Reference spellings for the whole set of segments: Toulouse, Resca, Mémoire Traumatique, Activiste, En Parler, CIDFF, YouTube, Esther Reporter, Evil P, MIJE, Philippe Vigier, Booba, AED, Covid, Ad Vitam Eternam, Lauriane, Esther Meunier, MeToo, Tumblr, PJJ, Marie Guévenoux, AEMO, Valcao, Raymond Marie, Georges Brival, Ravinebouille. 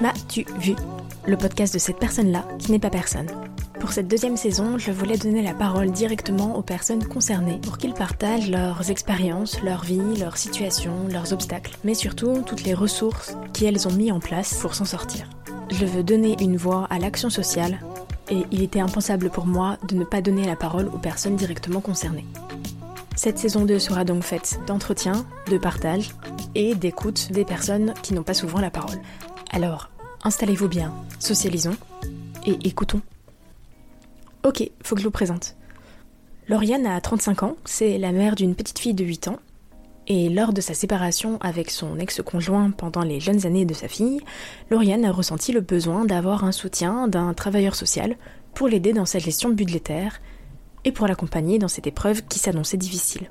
M'as-tu vu ? Le podcast de cette personne-là qui n'est pas personne. Pour cette deuxième saison, je voulais donner la parole directement aux personnes concernées pour qu'ils partagent leurs expériences, leur vie, leurs situations, leurs obstacles, mais surtout toutes les ressources qu'elles ont mis en place pour s'en sortir. Je veux donner une voix à l'action sociale et il était impensable pour moi de ne pas donner la parole aux personnes directement concernées. Cette saison 2 sera donc faite d'entretiens, de partages et d'écoute des personnes qui n'ont pas souvent la parole. Alors, installez-vous bien, socialisons et écoutons. Ok, faut que je vous présente. Lauriane a 35 ans, c'est la mère d'une petite fille de 8 ans, et lors de sa séparation avec son ex-conjoint pendant les jeunes années de sa fille, Lauriane a ressenti le besoin d'avoir un soutien d'un travailleur social pour l'aider dans sa gestion budgétaire et pour l'accompagner dans cette épreuve qui s'annonçait difficile.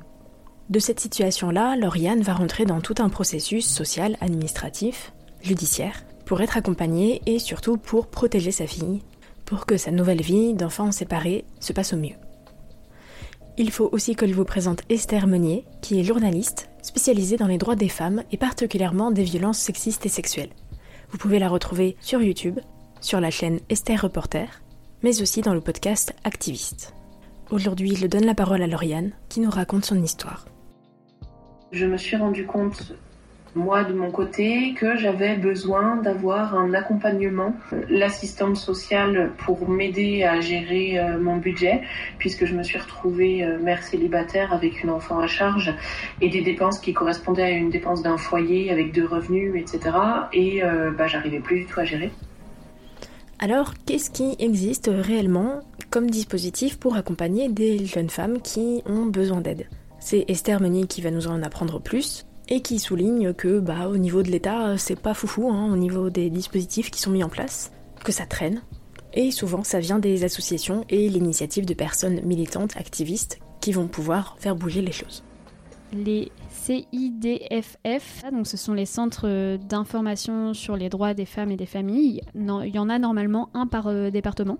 De cette situation-là, Lauriane va rentrer dans tout un processus social, administratif, judiciaire, pour être accompagnée et surtout pour protéger sa fille, pour que sa nouvelle vie d'enfant séparé se passe au mieux. Il faut aussi que je vous présente Esther Meunier, qui est journaliste, spécialisée dans les droits des femmes et particulièrement des violences sexistes et sexuelles. Vous pouvez la retrouver sur YouTube, sur la chaîne Esther Reporter, mais aussi dans le podcast Activiste. Aujourd'hui, je donne la parole à Lauriane, qui nous raconte son histoire. Je me suis rendu compte, moi de mon côté, que j'avais besoin d'avoir un accompagnement, l'assistante sociale pour m'aider à gérer mon budget, puisque je me suis retrouvée mère célibataire avec une enfant à charge et des dépenses qui correspondaient à une dépense d'un foyer avec 2 revenus, etc. Et j'arrivais plus du tout à gérer. Alors, qu'est-ce qui existe réellement comme dispositif pour accompagner des jeunes femmes qui ont besoin d'aide ? C'est Esther Meunier qui va nous en apprendre plus. Et qui souligne que au niveau de l'État, c'est pas foufou, au niveau des dispositifs qui sont mis en place, que ça traîne. Et souvent, ça vient des associations et l'initiative de personnes militantes, activistes, qui vont pouvoir faire bouger les choses. Les CIDFF, donc ce sont les centres d'information sur les droits des femmes et des familles. Il y en a normalement un par département.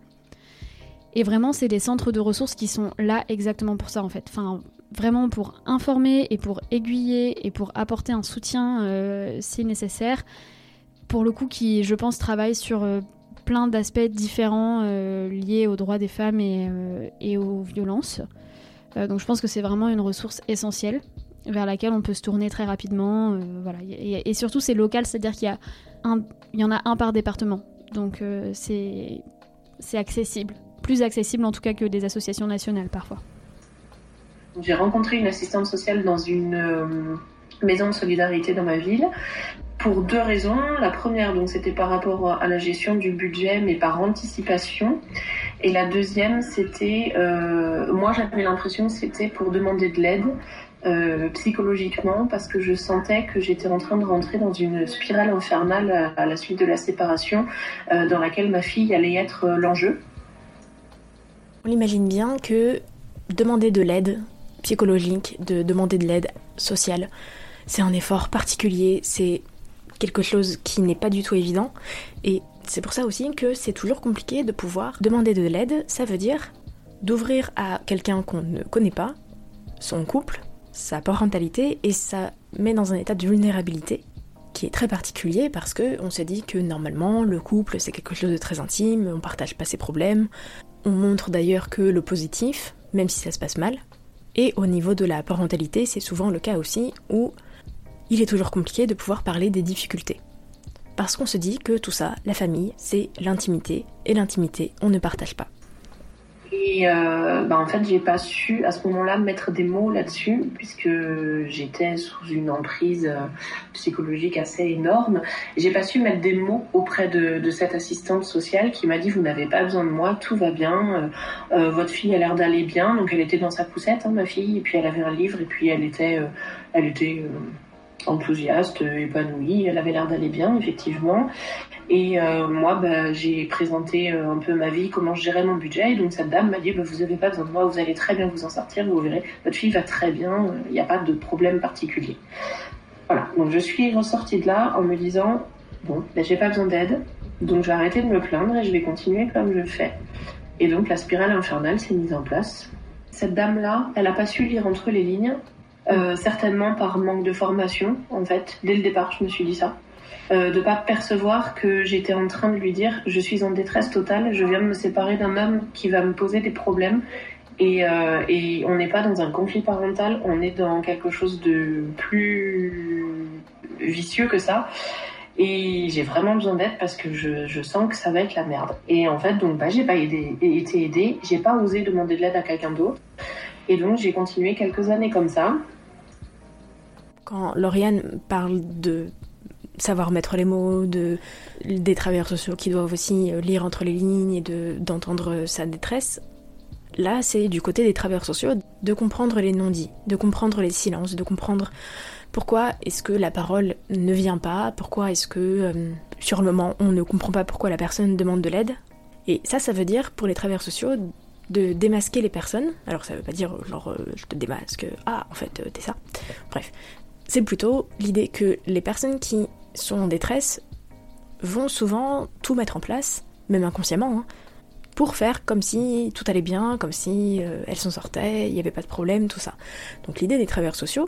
Et vraiment, c'est des centres de ressources qui sont là exactement pour ça, en fait. Enfin, vraiment pour informer et pour aiguiller et pour apporter un soutien si nécessaire, pour le coup qui, je pense, travaille sur plein d'aspects différents liés aux droits des femmes et aux violences. Donc je pense que c'est vraiment une ressource essentielle vers laquelle on peut se tourner très rapidement. Et surtout c'est local, c'est-à-dire qu'il y a il y en a un par département, donc c'est accessible, plus accessible en tout cas que des associations nationales parfois. J'ai rencontré une assistante sociale dans une maison de solidarité dans ma ville pour 2 raisons. La première, donc, c'était par rapport à la gestion du budget, mais par anticipation. Et la deuxième, c'était, moi j'avais l'impression que c'était pour demander de l'aide psychologiquement, parce que je sentais que j'étais en train de rentrer dans une spirale infernale à la suite de la séparation dans laquelle ma fille allait être l'enjeu. On imagine bien que demander de l'aide psychologique, de demander de l'aide sociale, c'est un effort particulier, c'est quelque chose qui n'est pas du tout évident, et c'est pour ça aussi que c'est toujours compliqué de pouvoir demander de l'aide. Ça veut dire d'ouvrir à quelqu'un qu'on ne connaît pas, son couple, sa parentalité, et ça met dans un état de vulnérabilité qui est très particulier parce qu'on se dit que normalement le couple c'est quelque chose de très intime, on partage pas ses problèmes, on montre d'ailleurs que le positif, même si ça se passe mal. Et au niveau de la parentalité, c'est souvent le cas aussi où il est toujours compliqué de pouvoir parler des difficultés. Parce qu'on se dit que tout ça, la famille, c'est l'intimité, et l'intimité, on ne partage pas. Et en fait, j'ai pas su à ce moment-là mettre des mots là-dessus, puisque j'étais sous une emprise psychologique assez énorme. J'ai pas su mettre des mots auprès de cette assistante sociale qui m'a dit « Vous n'avez pas besoin de moi, tout va bien, votre fille a l'air d'aller bien ». Donc elle était dans sa poussette, ma fille, et puis elle avait un livre, et puis elle était enthousiaste, épanouie, elle avait l'air d'aller bien, effectivement. Et moi, j'ai présenté un peu ma vie, comment je gérais mon budget. Et donc cette dame m'a dit, vous n'avez pas besoin de moi, vous allez très bien vous en sortir, vous verrez, votre fille va très bien, il n'y a pas de problème particulier. Voilà, donc je suis ressortie de là en me disant, j'ai pas besoin d'aide, donc je vais arrêter de me plaindre et je vais continuer comme je le fais. Et donc la spirale infernale s'est mise en place. Cette dame-là, elle n'a pas su lire entre les lignes, certainement par manque de formation, en fait. Dès le départ, je me suis dit ça. De ne pas percevoir que j'étais en train de lui dire « Je suis en détresse totale, je viens de me séparer d'un homme qui va me poser des problèmes. » Et on n'est pas dans un conflit parental, on est dans quelque chose de plus vicieux que ça. Et j'ai vraiment besoin d'aide parce que je sens que ça va être la merde. Et en fait, donc, j'ai pas été aidée, j'ai pas osé demander de l'aide à quelqu'un d'autre. Et donc, j'ai continué quelques années comme ça. Quand Lauriane parle de savoir mettre les mots, des travailleurs sociaux qui doivent aussi lire entre les lignes et d'entendre sa détresse, là, c'est du côté des travailleurs sociaux de comprendre les non-dits, de comprendre les silences, de comprendre pourquoi est-ce que la parole ne vient pas, pourquoi est-ce que, sur le moment, on ne comprend pas pourquoi la personne demande de l'aide. Et ça veut dire, pour les travailleurs sociaux, de démasquer les personnes. Alors ça veut pas dire, je te démasque, en fait, t'es ça. Bref, c'est plutôt l'idée que les personnes qui sont en détresse vont souvent tout mettre en place, même inconsciemment, pour faire comme si tout allait bien, comme si elles s'en sortaient, il n'y avait pas de problème, tout ça. Donc l'idée des travailleurs sociaux,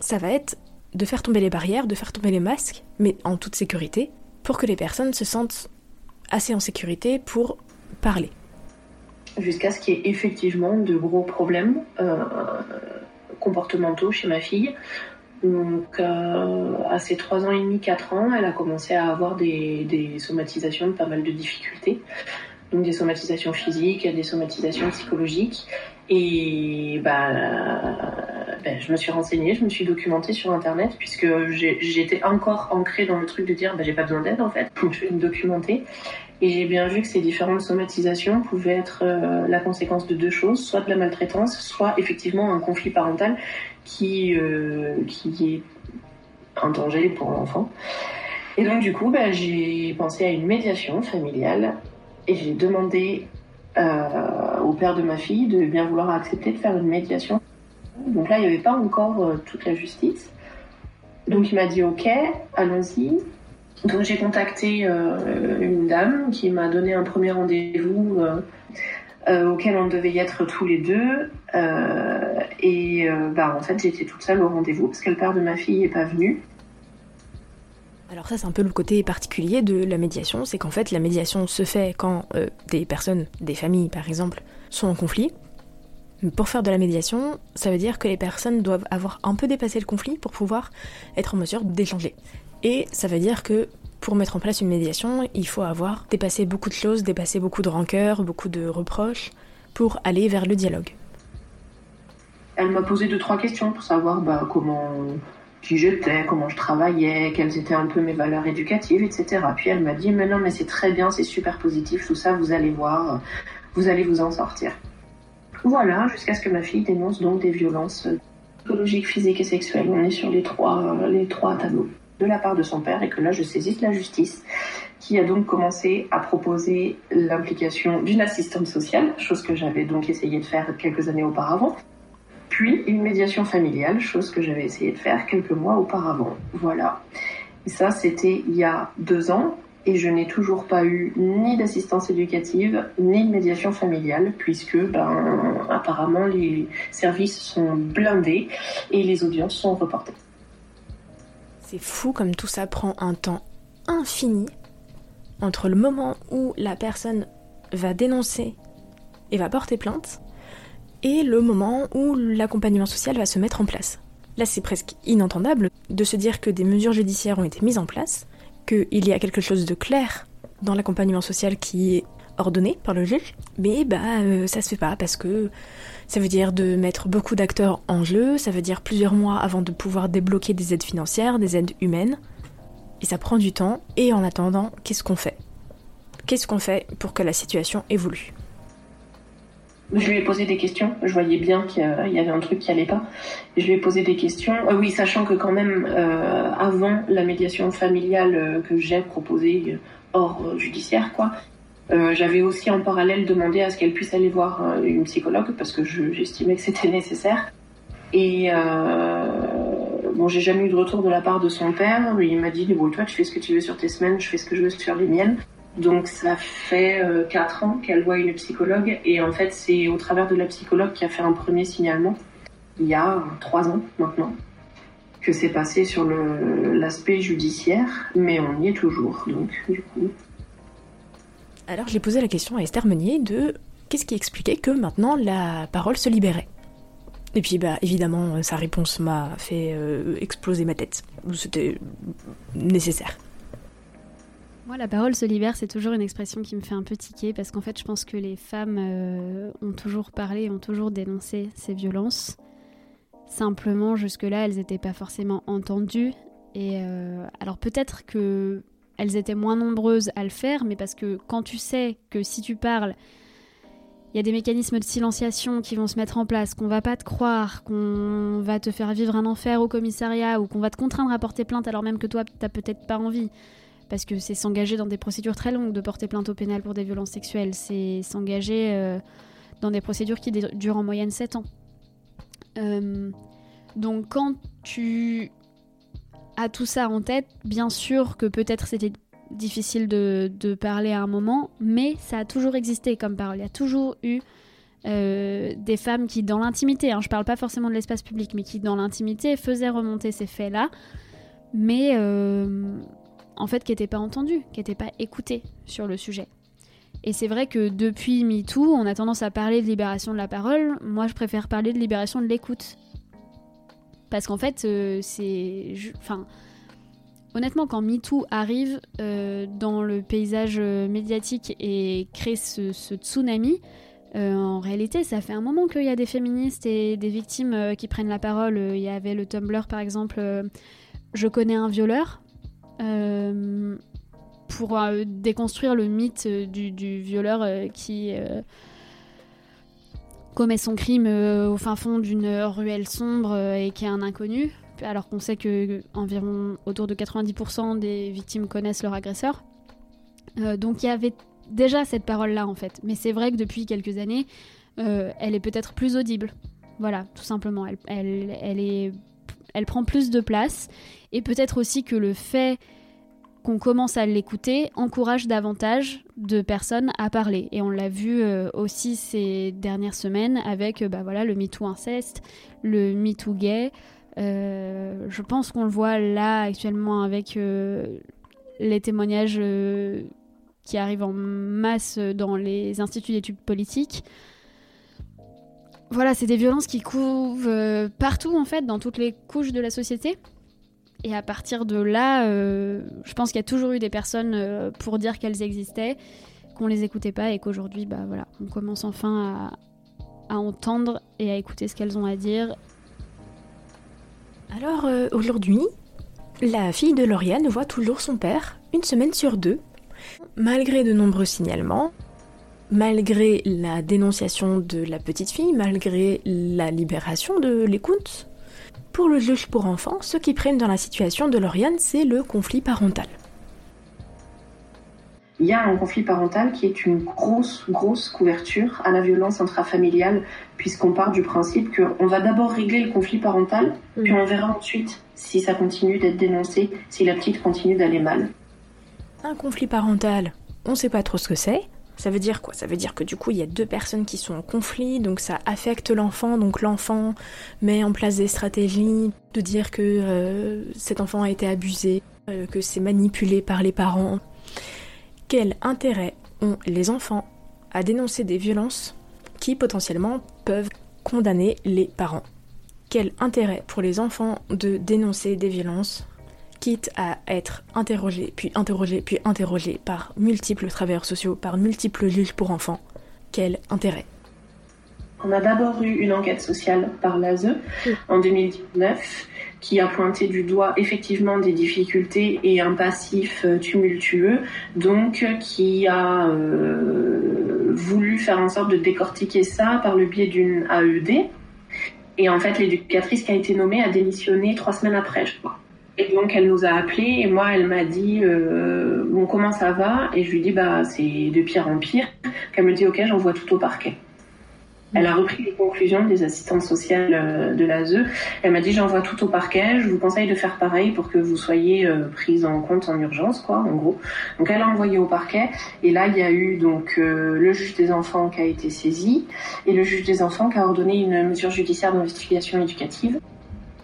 ça va être de faire tomber les barrières, de faire tomber les masques, mais en toute sécurité, pour que les personnes se sentent assez en sécurité pour parler. Jusqu'à ce qu'il y ait effectivement de gros problèmes comportementaux chez ma fille. Donc, à ses 3 ans et demi, 4 ans, elle a commencé à avoir des somatisations de pas mal de difficultés. Donc, des somatisations physiques, des somatisations psychologiques. Et je me suis renseignée, je me suis documentée sur Internet, puisque j'étais encore ancrée dans le truc de dire j'ai pas besoin d'aide en fait, donc je vais me documenter. Et j'ai bien vu que ces différentes somatisations pouvaient être la conséquence de 2 choses, soit de la maltraitance, soit effectivement un conflit parental qui est un danger pour l'enfant. Et donc du coup, j'ai pensé à une médiation familiale et j'ai demandé au père de ma fille de bien vouloir accepter de faire une médiation. Donc là, il n'y avait pas encore toute la justice. Donc il m'a dit « Ok, allons-y ». Donc j'ai contacté une dame qui m'a donné un premier rendez-vous auquel on devait y être tous les 2. En fait, j'étais toute seule au rendez-vous parce que le père de ma fille n'est pas venu. Alors ça, c'est un peu le côté particulier de la médiation. C'est qu'en fait, la médiation se fait quand des personnes, des familles par exemple, sont en conflit. Pour faire de la médiation, ça veut dire que les personnes doivent avoir un peu dépassé le conflit pour pouvoir être en mesure d'échanger. Et ça veut dire que pour mettre en place une médiation, il faut avoir dépassé beaucoup de choses, dépassé beaucoup de rancœurs, beaucoup de reproches, pour aller vers le dialogue. Elle m'a posé 2-3 questions pour savoir comment, qui j'étais, comment je travaillais, quelles étaient un peu mes valeurs éducatives, etc. Puis elle m'a dit « Mais non, mais c'est très bien, c'est super positif, tout ça, vous allez voir, vous allez vous en sortir ». Voilà, jusqu'à ce que ma fille dénonce donc des violences psychologiques, physiques et sexuelles. On est sur les trois tableaux de la part de son père et que là je saisisse la justice qui a donc commencé à proposer l'implication d'une assistante sociale, chose que j'avais donc essayé de faire quelques années auparavant, puis une médiation familiale, chose que j'avais essayé de faire quelques mois auparavant. Voilà. Et ça, c'était il y a 2 ans. Et je n'ai toujours pas eu ni d'assistance éducative, ni de médiation familiale, puisque apparemment les services sont blindés et les audiences sont reportées. C'est fou comme tout ça prend un temps infini entre le moment où la personne va dénoncer et va porter plainte et le moment où l'accompagnement social va se mettre en place. Là, c'est presque inentendable de se dire que des mesures judiciaires ont été mises en place, qu'il y a quelque chose de clair dans l'accompagnement social qui est ordonnée par le juge, mais ça se fait pas parce que ça veut dire de mettre beaucoup d'acteurs en jeu, ça veut dire plusieurs mois avant de pouvoir débloquer des aides financières, des aides humaines, et ça prend du temps. Et en attendant, qu'est-ce qu'on fait pour que la situation évolue? Je lui ai posé des questions, je voyais bien qu'il y avait un truc qui allait pas. Je lui ai posé des questions, oui, sachant que quand même, avant la médiation familiale que j'ai proposée hors judiciaire, j'avais aussi en parallèle demandé à ce qu'elle puisse aller voir une psychologue, parce que j'estimais que c'était nécessaire. Et j'ai jamais eu de retour de la part de son père, mais il m'a dit, bon, toi, tu fais ce que tu veux sur tes semaines, je fais ce que je veux sur les miennes. Donc ça fait 4 ans qu'elle voit une psychologue, et en fait c'est au travers de la psychologue qui a fait un premier signalement il y a 3 ans maintenant que c'est passé sur l'aspect judiciaire, mais on y est toujours, donc du coup. Alors j'ai posé la question à Esther Meunier de qu'est-ce qui expliquait que maintenant la parole se libérait. Et puis évidemment sa réponse m'a fait exploser ma tête, c'était nécessaire. Moi, la parole se libère, c'est toujours une expression qui me fait un peu tiquer parce qu'en fait, je pense que les femmes ont toujours parlé, ont toujours dénoncé ces violences. Simplement, jusque-là, elles n'étaient pas forcément entendues. Et alors peut-être qu'elles étaient moins nombreuses à le faire, mais parce que quand tu sais que si tu parles, il y a des mécanismes de silenciation qui vont se mettre en place, qu'on va pas te croire, qu'on va te faire vivre un enfer au commissariat ou qu'on va te contraindre à porter plainte alors même que toi, t'as peut-être pas envie. Parce que c'est s'engager dans des procédures très longues de porter plainte au pénal pour des violences sexuelles. C'est s'engager dans des procédures qui durent en moyenne 7 ans. Donc quand tu as tout ça en tête, bien sûr que peut-être c'était difficile de parler à un moment, mais ça a toujours existé comme parole. Il y a toujours eu des femmes qui, dans l'intimité, je parle pas forcément de l'espace public, mais qui, dans l'intimité, faisaient remonter ces faits-là. Mais... en fait, qui n'étaient pas entendues, qui n'étaient pas écoutées sur le sujet. Et c'est vrai que depuis MeToo, on a tendance à parler de libération de la parole. Moi, je préfère parler de libération de l'écoute. Parce qu'en fait, honnêtement, quand MeToo arrive dans le paysage médiatique et crée ce tsunami, en réalité, ça fait un moment qu'il y a des féministes et des victimes qui prennent la parole. Il y avait le Tumblr, par exemple, Je connais un violeur. Pour déconstruire le mythe du violeur qui commet son crime au fin fond d'une ruelle sombre et qui est un inconnu, alors qu'on sait que environ autour de 90% des victimes connaissent leur agresseur. Donc il y avait déjà cette parole-là en fait, mais c'est vrai que depuis quelques années, elle est peut-être plus audible. Voilà, tout simplement, elle prend plus de place, et peut-être aussi que le fait qu'on commence à l'écouter encourage davantage de personnes à parler. Et on l'a vu aussi ces dernières semaines avec le MeToo inceste, le MeToo gay. Je pense qu'on le voit là actuellement avec les témoignages qui arrivent en masse dans les instituts d'études politiques. Voilà, c'est des violences qui couvrent partout, en fait, dans toutes les couches de la société. Et à partir de là, je pense qu'il y a toujours eu des personnes pour dire qu'elles existaient, qu'on les écoutait pas, et qu'aujourd'hui, on commence enfin à entendre et à écouter ce qu'elles ont à dire. Alors, aujourd'hui, la fille de Lauriane voit toujours son père, une semaine sur 2, malgré de nombreux signalements. Malgré la dénonciation de la petite fille, malgré la libération de l'écoute, pour le juge pour enfants, ce qui prime dans la situation de Lauriane, c'est le conflit parental. Il y a un conflit parental qui est une grosse couverture à la violence intrafamiliale, puisqu'on part du principe qu'on va d'abord régler le conflit parental, puis on verra ensuite si ça continue d'être dénoncé, si la petite continue d'aller mal. Un conflit parental, on ne sait pas trop ce que c'est. Ça veut dire quoi? Ça veut dire que du coup, il y a 2 personnes qui sont en conflit, donc ça affecte l'enfant, donc l'enfant met en place des stratégies de dire que cet enfant a été abusé, que c'est manipulé par les parents. Quel intérêt ont les enfants à dénoncer des violences qui potentiellement peuvent condamner les parents? Quel intérêt pour les enfants de dénoncer des violences quitte à être interrogée, puis interrogée, puis interrogée par multiples travailleurs sociaux, par multiples juges pour enfants. Quel intérêt ? On a d'abord eu une enquête sociale par l'ASE en 2019 qui a pointé du doigt effectivement des difficultés et un passif tumultueux, donc qui a voulu faire en sorte de décortiquer ça par le biais d'une AED. Et en fait, l'éducatrice qui a été nommée a démissionné 3 semaines après, je crois. Et donc, elle nous a appelés et moi, elle m'a dit « Bon, comment ça va ?» Et je lui dis « Bah, c'est de pire en pire. » Elle me dit « Ok, j'envoie tout au parquet. » Elle a repris les conclusions des assistantes sociales de l'ASE. Elle m'a dit « J'envoie tout au parquet. Je vous conseille de faire pareil pour que vous soyez prise en compte en urgence, quoi, en gros. » Donc, elle a envoyé au parquet. Et là, il y a eu donc le juge des enfants qui a été saisi et le juge des enfants qui a ordonné une mesure judiciaire d'investigation éducative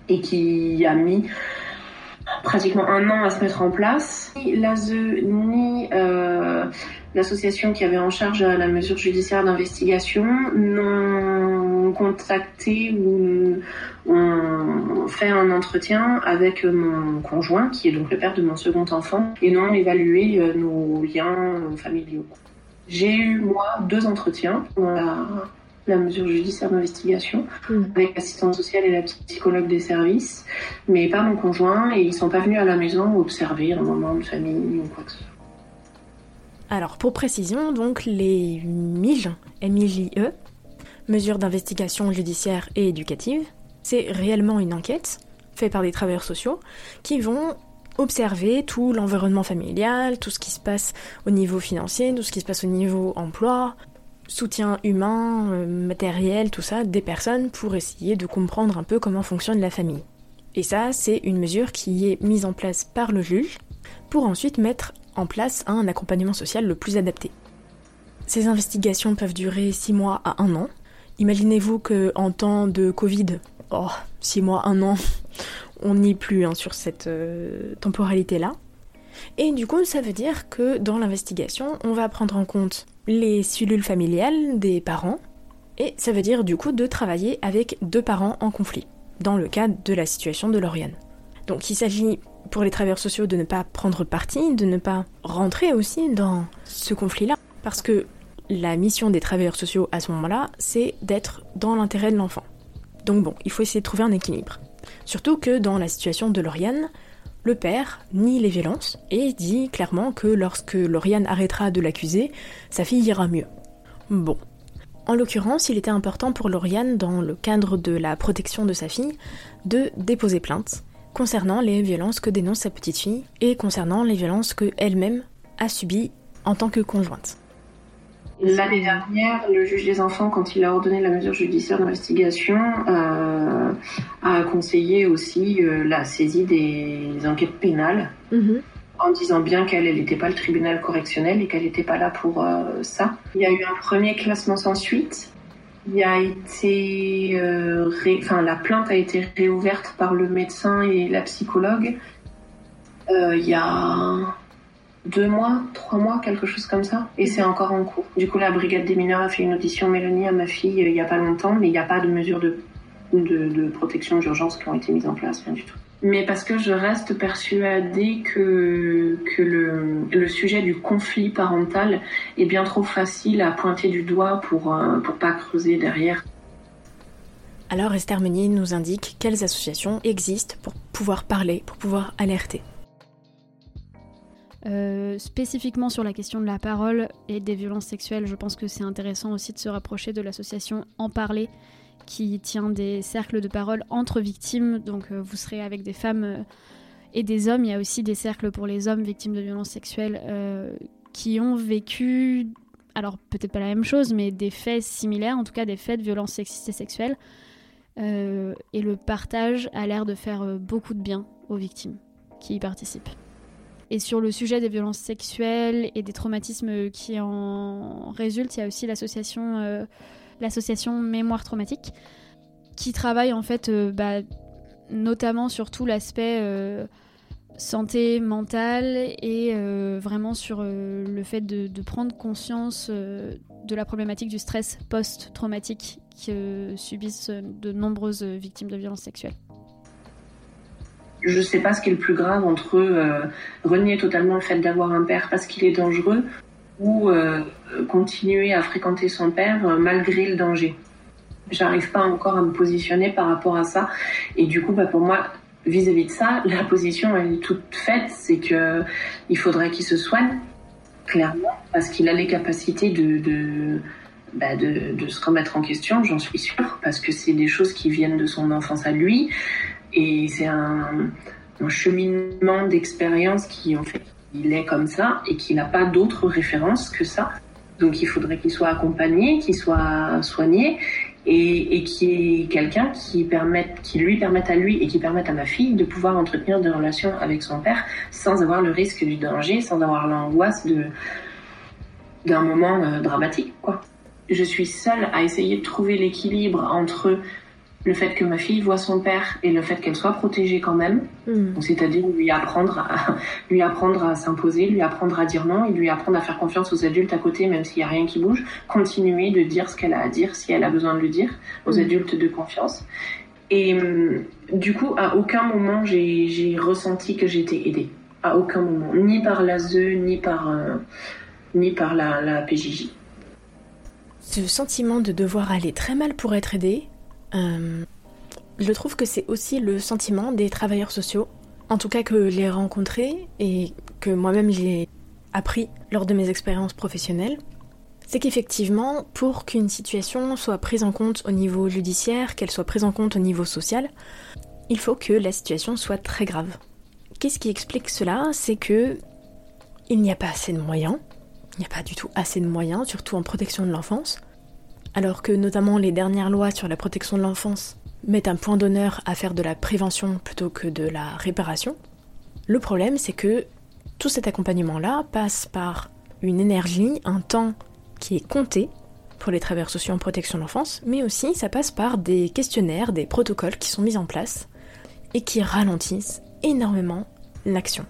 et qui a mis pratiquement 1 an à se mettre en place. Ni l'ASE, ni l'association qui avait en charge la mesure judiciaire d'investigation n'ont contacté ou ont fait un entretien avec mon conjoint, qui est donc le père de mon second enfant, et n'ont évalué nos liens familiaux. J'ai eu, moi, 2 entretiens dans la mesure judiciaire d'investigation avec l'assistante sociale et la psychologue des services, mais pas mon conjoint, et ils ne sont pas venus à la maison observer un moment de famille ou quoi que ce soit. Alors, pour précision, donc, les MIJE, M-I-J-E, mesures d'investigation judiciaire et éducative, c'est réellement une enquête faite par des travailleurs sociaux qui vont observer tout l'environnement familial, tout ce qui se passe au niveau financier, tout ce qui se passe au niveau emploi, soutien humain, matériel, tout ça, des personnes pour essayer de comprendre un peu comment fonctionne la famille. Et ça, c'est une mesure qui est mise en place par le juge pour ensuite mettre en place un accompagnement social le plus adapté. Ces investigations peuvent durer 6 mois à 1 an. Imaginez-vous qu'en temps de Covid, 6 mois, 1 an, on n'y est plus sur cette temporalité-là. Et du coup, ça veut dire que dans l'investigation, on va prendre en compte les cellules familiales des parents, et ça veut dire du coup de travailler avec 2 parents en conflit, dans le cadre de la situation de Lauriane. Donc il s'agit pour les travailleurs sociaux de ne pas prendre parti, de ne pas rentrer aussi dans ce conflit-là, parce que la mission des travailleurs sociaux à ce moment-là, c'est d'être dans l'intérêt de l'enfant. Donc bon, il faut essayer de trouver un équilibre. Surtout que dans la situation de Lauriane, le père nie les violences et dit clairement que lorsque Lauriane arrêtera de l'accuser, sa fille ira mieux. Bon. En l'occurrence, il était important pour Lauriane, dans le cadre de la protection de sa fille, de déposer plainte concernant les violences que dénonce sa petite fille et concernant les violences qu'elle-même a subies en tant que conjointe. L'année dernière, le juge des enfants, quand il a ordonné la mesure judiciaire d'investigation, a conseillé aussi la saisie des enquêtes pénales, en disant bien qu'elle n'était pas le tribunal correctionnel et qu'elle n'était pas là pour ça. Il y a eu un premier classement sans suite. Il a été, la plainte a été réouverte par le médecin et la psychologue il y a 2 mois, 3 mois, quelque chose comme ça. Et c'est encore en cours. Du coup, la brigade des mineurs a fait une audition, Mélanie, à ma fille, il n'y a pas longtemps, mais il n'y a pas de mesures de protection d'urgence qui ont été mises en place, rien du tout. Mais parce que je reste persuadée que le sujet du conflit parental est bien trop facile à pointer du doigt pour pas creuser derrière. Alors Esther Meunier nous indique quelles associations existent pour pouvoir parler, pour pouvoir alerter. Spécifiquement sur la question de la parole et des violences sexuelles, je pense que c'est intéressant aussi de se rapprocher de l'association En Parler, qui tient des cercles de parole entre victimes. Donc vous serez avec des femmes et des hommes. Il y a aussi des cercles pour les hommes victimes de violences sexuelles qui ont vécu, alors peut-être pas la même chose, mais des faits similaires, en tout cas des faits de violences sexistes et sexuelles. Et le partage a l'air de faire beaucoup de bien aux victimes qui y participent. Et sur le sujet des violences sexuelles et des traumatismes qui en résultent, il y a aussi l'association Mémoire Traumatique, qui travaille en fait notamment sur tout l'aspect santé mentale et vraiment sur le fait de prendre conscience de la problématique du stress post-traumatique que subissent de nombreuses victimes de violences sexuelles. Je ne sais pas ce qui est le plus grave entre renier totalement le fait d'avoir un père parce qu'il est dangereux ou continuer à fréquenter son père malgré le danger. J'arrive pas encore à me positionner par rapport à ça. Et du coup, pour moi, vis-à-vis de ça, la position elle est toute faite, c'est qu'il faudrait qu'il se soigne, clairement, parce qu'il a les capacités de se remettre en question, j'en suis sûre, parce que c'est des choses qui viennent de son enfance à lui. Et c'est un cheminement d'expérience qui, en fait, il est comme ça et qu'il n'a pas d'autre référence que ça. Donc, il faudrait qu'il soit accompagné, qu'il soit soigné et qu'il y ait quelqu'un qui lui permette à lui et qui permette à ma fille de pouvoir entretenir des relations avec son père sans avoir le risque du danger, sans avoir l'angoisse d'un moment dramatique, quoi. Je suis seule à essayer de trouver l'équilibre entre le fait que ma fille voit son père et le fait qu'elle soit protégée quand même, donc, c'est-à-dire lui apprendre à s'imposer, lui apprendre à dire non et lui apprendre à faire confiance aux adultes à côté même s'il n'y a rien qui bouge, continuer de dire ce qu'elle a à dire si elle a besoin de le dire aux adultes de confiance. Et du coup, à aucun moment j'ai ressenti que j'étais aidée, à aucun moment, ni par l'ASE, ni par la PJJ. Ce sentiment de devoir aller très mal pour être aidée, je trouve que c'est aussi le sentiment des travailleurs sociaux, en tout cas que j'ai rencontré et que moi-même j'ai appris lors de mes expériences professionnelles. C'est qu'effectivement, pour qu'une situation soit prise en compte au niveau judiciaire, qu'elle soit prise en compte au niveau social, il faut que la situation soit très grave. Qu'est-ce qui explique cela ? C'est que il n'y a pas assez de moyens, il n'y a pas du tout assez de moyens, surtout en protection de l'enfance. Alors que notamment les dernières lois sur la protection de l'enfance mettent un point d'honneur à faire de la prévention plutôt que de la réparation, le problème c'est que tout cet accompagnement-là passe par une énergie, un temps qui est compté pour les travailleurs sociaux en protection de l'enfance, mais aussi ça passe par des questionnaires, des protocoles qui sont mis en place et qui ralentissent énormément l'action.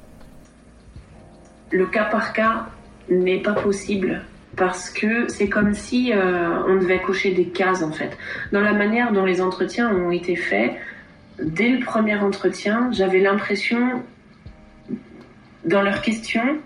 Le cas par cas n'est pas possible. Parce que c'est comme si on devait cocher des cases, en fait. Dans la manière dont les entretiens ont été faits, dès le premier entretien, j'avais l'impression, dans leurs questions,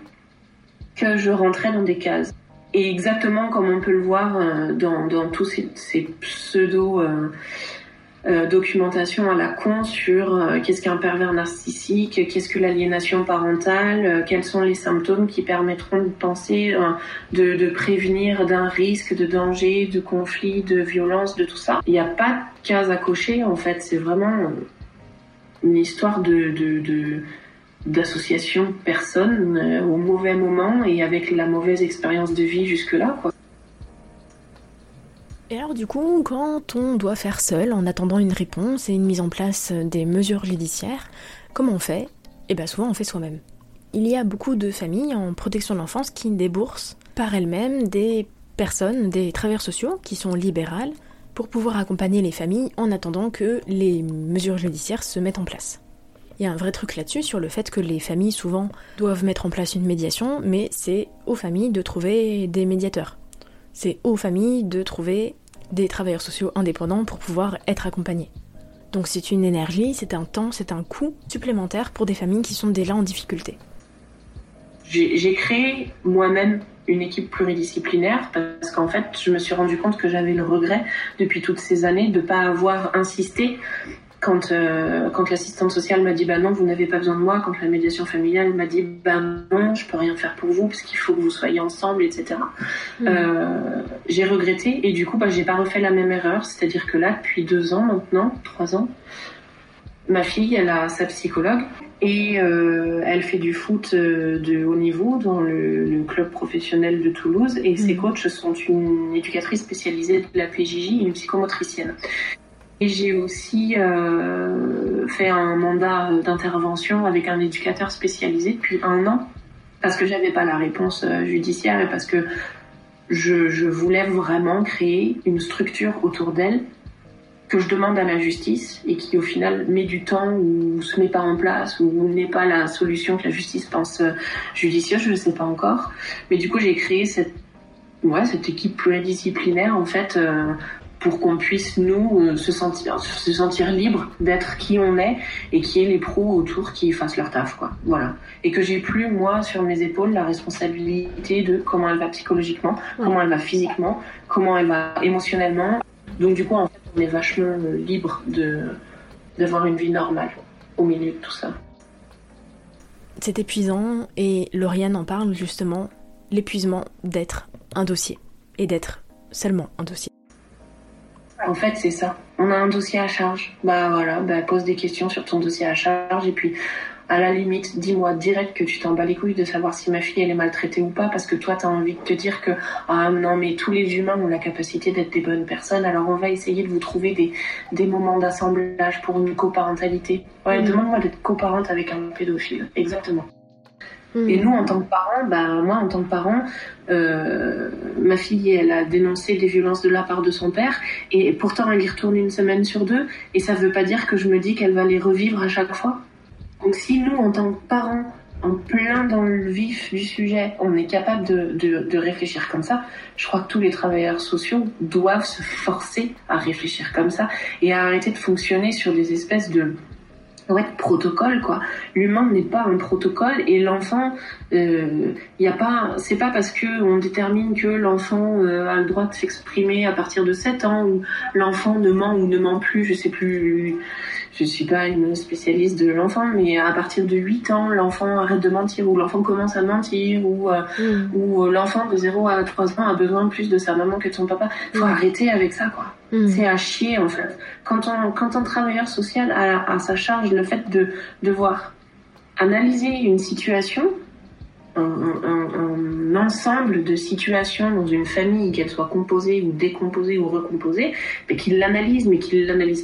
que je rentrais dans des cases. Et exactement comme on peut le voir dans tous ces pseudo-documentations à la con sur qu'est-ce qu'un pervers narcissique, qu'est-ce que l'aliénation parentale, quels sont les symptômes qui permettront de penser, de prévenir d'un risque, de danger, de conflit, de violence, de tout ça. Il n'y a pas de case à cocher, en fait, c'est vraiment une histoire d'association personne au mauvais moment et avec la mauvaise expérience de vie jusque-là, quoi. Et alors du coup, quand on doit faire seul en attendant une réponse et une mise en place des mesures judiciaires, comment on fait ? Eh bien souvent on fait soi-même. Il y a beaucoup de familles en protection de l'enfance qui déboursent par elles-mêmes des personnes, des travailleurs sociaux qui sont libérales pour pouvoir accompagner les familles en attendant que les mesures judiciaires se mettent en place. Il y a un vrai truc là-dessus sur le fait que les familles souvent doivent mettre en place une médiation, mais c'est aux familles de trouver des médiateurs. C'est aux familles de trouver des travailleurs sociaux indépendants pour pouvoir être accompagnés. Donc c'est une énergie, c'est un temps, c'est un coût supplémentaire pour des familles qui sont déjà en difficulté. J'ai créé moi-même une équipe pluridisciplinaire parce qu'en fait, je me suis rendu compte que j'avais le regret depuis toutes ces années de ne pas avoir insisté quand l'assistante sociale m'a dit « bah non, vous n'avez pas besoin de moi », quand la médiation familiale m'a dit « bah non, je peux rien faire pour vous parce qu'il faut que vous soyez ensemble, etc. ». J'ai regretté et du coup, j'ai pas refait la même erreur. C'est-à-dire que là, depuis 2 ans maintenant, 3 ans, ma fille, elle a sa psychologue et elle fait du foot de haut niveau dans le club professionnel de Toulouse et ses coachs sont une éducatrice spécialisée de la PJJ et une psychomotricienne. Et j'ai aussi fait un mandat d'intervention avec un éducateur spécialisé depuis 1 an parce que j'avais pas la réponse judiciaire et parce que je voulais vraiment créer une structure autour d'elle que je demande à la justice et qui au final met du temps ou se met pas en place ou n'est pas la solution que la justice pense judicieuse, je ne sais pas encore. Mais du coup, j'ai créé cette équipe pluridisciplinaire en fait pour qu'on puisse, nous, se sentir libre d'être qui on est et qu'il y ait les pros autour qui fassent leur taf, quoi. Voilà. Et que j'ai plus, moi, sur mes épaules, la responsabilité de comment elle va psychologiquement, comment elle va physiquement, comment elle va émotionnellement. Donc, du coup, en fait, on est vachement libre d'avoir une vie normale au milieu de tout ça. C'est épuisant, et Lauriane en parle justement, l'épuisement d'être un dossier, et d'être seulement un dossier. En fait, c'est ça. On a un dossier à charge. Bah voilà, bah pose des questions sur ton dossier à charge, et puis à la limite, dis-moi direct que tu t'en bats les couilles de savoir si ma fille elle est maltraitée ou pas, parce que toi t'as envie de te dire que ah non mais tous les humains ont la capacité d'être des bonnes personnes, alors on va essayer de vous trouver des moments d'assemblage pour une coparentalité. Ouais, demande-moi d'être coparente avec un pédophile, exactement. Et nous, en tant que parents, bah, moi, en tant que parent, ma fille, elle a dénoncé des violences de la part de son père, et pourtant, elle y retourne une semaine sur deux, et ça veut pas dire que je me dis qu'elle va les revivre à chaque fois. Donc si nous, en tant que parents, en plein dans le vif du sujet, on est capable de réfléchir comme ça, je crois que tous les travailleurs sociaux doivent se forcer à réfléchir comme ça, et à arrêter de fonctionner sur des espèces de... Ouais, protocole, quoi. L'humain n'est pas un protocole, et l'enfant, y a pas, c'est pas parce qu'on détermine que l'enfant a le droit de s'exprimer à partir de 7 ans, ou l'enfant ne ment ou ne ment plus, je sais plus, je suis pas une spécialiste de l'enfant, mais à partir de 8 ans, l'enfant arrête de mentir, ou l'enfant commence à mentir, ou l'enfant de 0 à 3 ans a besoin plus de sa maman que de son papa. Faut arrêter avec ça, quoi. C'est à chier, en fait. Quand un travailleur social a à sa charge le fait de devoir analyser une situation, un ensemble de situations dans une famille, qu'elle soit composée ou décomposée ou recomposée, mais qu'il l'analyse,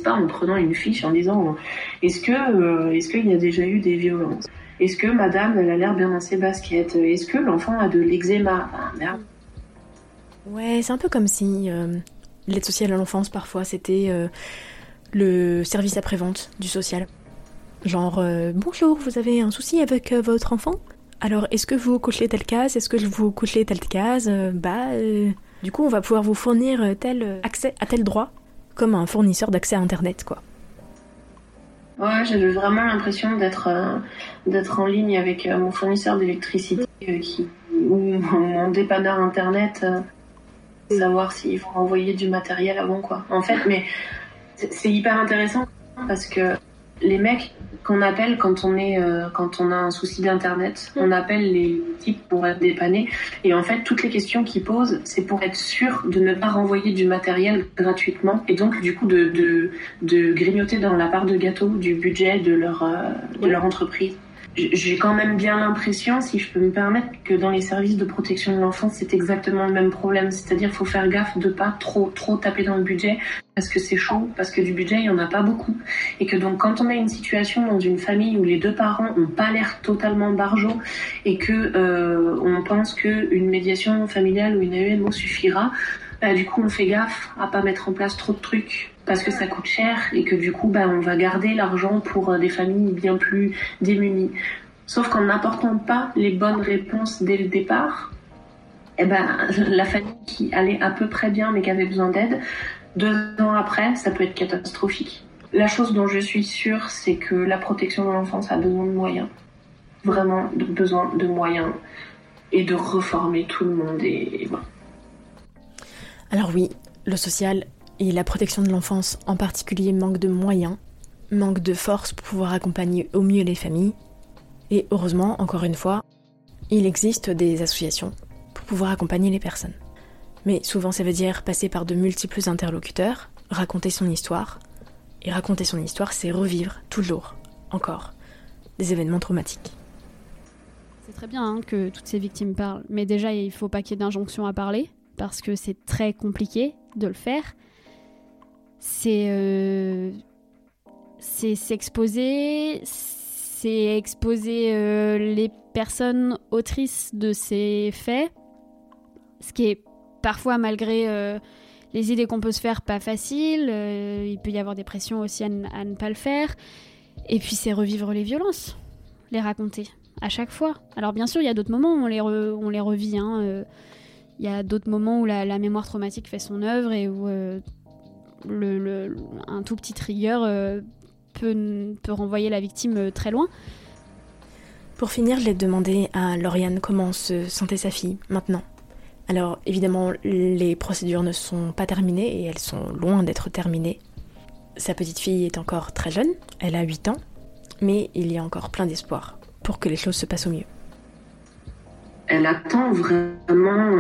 pas en prenant une fiche en disant est-ce qu'il y a déjà eu des violences ? Est-ce que madame, elle a l'air bien dans ses baskets ? Est-ce que l'enfant a de l'eczéma ? Ben, merde. Ouais, c'est un peu comme si... L'aide sociale à l'enfance, parfois, c'était le service après-vente du social. Genre, bonjour, vous avez un souci avec votre enfant ? Alors, est-ce que vous cochez telle case ? Est-ce que vous cochez telle case ? Du coup, on va pouvoir vous fournir tel accès à tel droit, comme un fournisseur d'accès à Internet, quoi. Ouais, j'avais vraiment l'impression d'être en ligne avec mon fournisseur d'électricité ou mon dépanneur Internet... savoir s'ils vont envoyer du matériel avant, quoi. En fait, mais c'est hyper intéressant parce que les mecs qu'on appelle quand on a un souci d'internet, on appelle les types pour être dépannés, et en fait toutes les questions qu'ils posent, c'est pour être sûr de ne pas renvoyer du matériel gratuitement, et donc du coup de grignoter dans la part de gâteau du budget de leur entreprise. J'ai quand même bien l'impression, si je peux me permettre, que dans les services de protection de l'enfance, c'est exactement le même problème. C'est-à-dire qu'il faut faire gaffe de pas trop taper dans le budget, parce que c'est chaud, parce que du budget, il n'y en a pas beaucoup. Et que donc, quand on a une situation dans une famille où les deux parents n'ont pas l'air totalement barjots et que on pense qu'une médiation familiale ou une AEMO suffira, bah, du coup, on fait gaffe à pas mettre en place trop de trucs. Parce que ça coûte cher et que du coup, bah, on va garder l'argent pour des familles bien plus démunies. Sauf qu'en n'apportant pas les bonnes réponses dès le départ, eh ben, la famille qui allait à peu près bien mais qui avait besoin d'aide, 2 ans après, ça peut être catastrophique. La chose dont je suis sûre, c'est que la protection de l'enfance a besoin de moyens. Vraiment besoin de moyens et de reformer tout le monde. Et voilà. Alors oui, le social... Et la protection de l'enfance en particulier manque de moyens, manque de force pour pouvoir accompagner au mieux les familles. Et heureusement, encore une fois, il existe des associations pour pouvoir accompagner les personnes. Mais souvent ça veut dire passer par de multiples interlocuteurs, raconter son histoire. Et raconter son histoire, c'est revivre toujours, encore, des événements traumatiques. C'est très bien hein, que toutes ces victimes parlent, mais déjà il faut pas qu'il y ait d'injonction à parler, parce que c'est très compliqué de le faire. C'est s'exposer, c'est exposer les personnes autrices de ces faits, ce qui est parfois, malgré les idées qu'on peut se faire, pas facile. Il peut y avoir des pressions aussi à ne pas le faire. Et puis c'est revivre les violences, les raconter à chaque fois. Alors bien sûr, il y a d'autres moments où on les revit. Il y a d'autres moments où la mémoire traumatique fait son œuvre et où... un tout petit trigger peut renvoyer la victime très loin. Pour finir, je l'ai demandé à Lauriane comment se sentait sa fille maintenant. Alors évidemment, les procédures ne sont pas terminées et elles sont loin d'être terminées. Sa petite fille est encore très jeune, elle a 8 ans, mais il y a encore plein d'espoir pour que les choses se passent au mieux. Elle attend vraiment,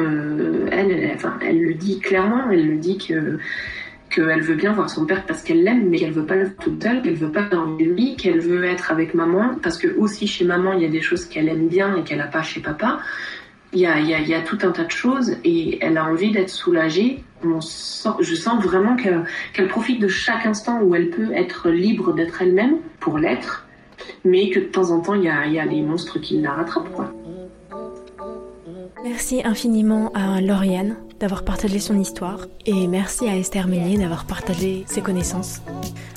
elle le dit clairement, elle le dit qu'elle veut bien voir son père parce qu'elle l'aime, mais qu'elle veut pas l'être toute seule, qu'elle veut pas dans le lit, qu'elle veut être avec maman, parce que aussi chez maman, il y a des choses qu'elle aime bien et qu'elle a pas chez papa. Il y a tout un tas de choses et elle a envie d'être soulagée. Je sens vraiment qu'elle profite de chaque instant où elle peut être libre d'être elle-même, pour l'être, mais que de temps en temps, il y a les monstres qui la rattrapent, quoi. Merci infiniment à Lauriane d'avoir partagé son histoire et merci à Esther Meunier d'avoir partagé ses connaissances.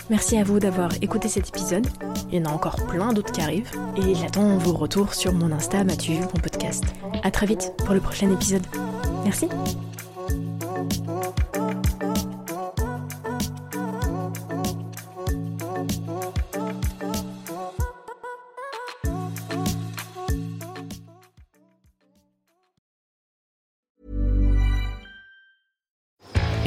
Merci à vous d'avoir écouté cet épisode. Il y en a encore plein d'autres qui arrivent et j'attends vos retours sur mon Insta, Mathieu, mon podcast. À très vite pour le prochain épisode. Merci.